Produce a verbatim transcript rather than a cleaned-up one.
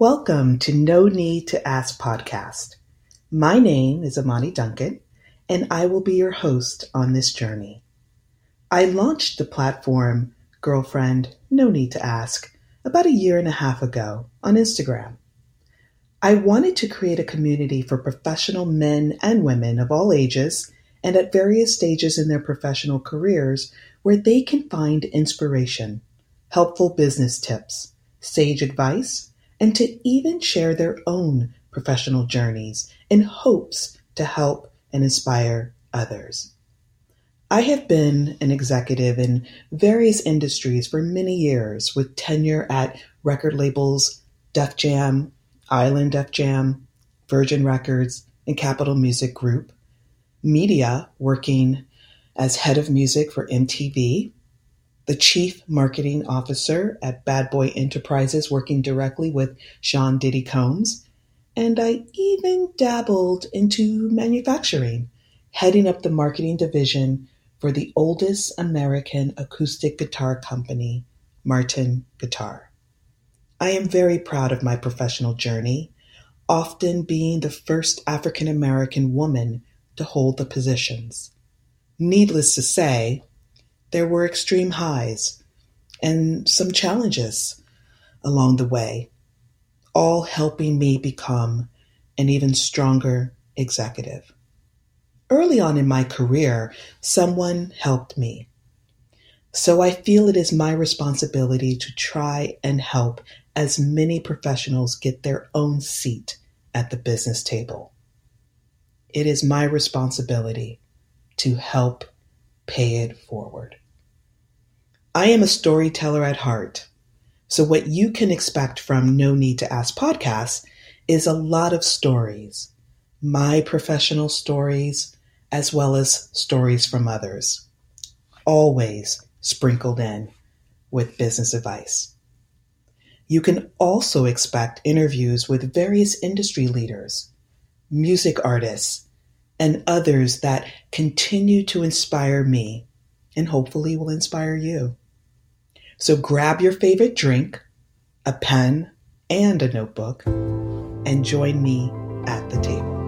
Welcome to No Need to Ask Podcast. My name is Amani Duncan, and I will be your host on this journey. I launched the platform, Girlfriend, No Need to Ask, about a year and a half ago on Instagram. I wanted to create a community for professional men and women of all ages and at various stages in their professional careers where they can find inspiration, helpful business tips, sage advice, and to even share their own professional journeys in hopes to help and inspire others. I have been an executive in various industries for many years, with tenure at record labels Def Jam, Island Def Jam, Virgin Records, and Capitol Music Group, media, working as head of music for M T V, the chief marketing officer at Bad Boy Enterprises, working directly with Sean Diddy Combs. And I even dabbled into manufacturing, heading up the marketing division for the oldest American acoustic guitar company, Martin Guitar. I am very proud of my professional journey, often being the first African American woman to hold the positions. Needless to say, there were extreme highs and some challenges along the way, all helping me become an even stronger executive. Early on in my career, someone helped me. So I feel it is my responsibility to try and help as many professionals get their own seat at the business table. It is my responsibility to help pay it forward. I am a storyteller at heart, so what you can expect from No Need to Ask Podcast is a lot of stories, my professional stories, as well as stories from others, always sprinkled in with business advice. You can also expect interviews with various industry leaders, music artists, and others that continue to inspire me and hopefully will inspire you. So grab your favorite drink, a pen, and a notebook, and join me at the table.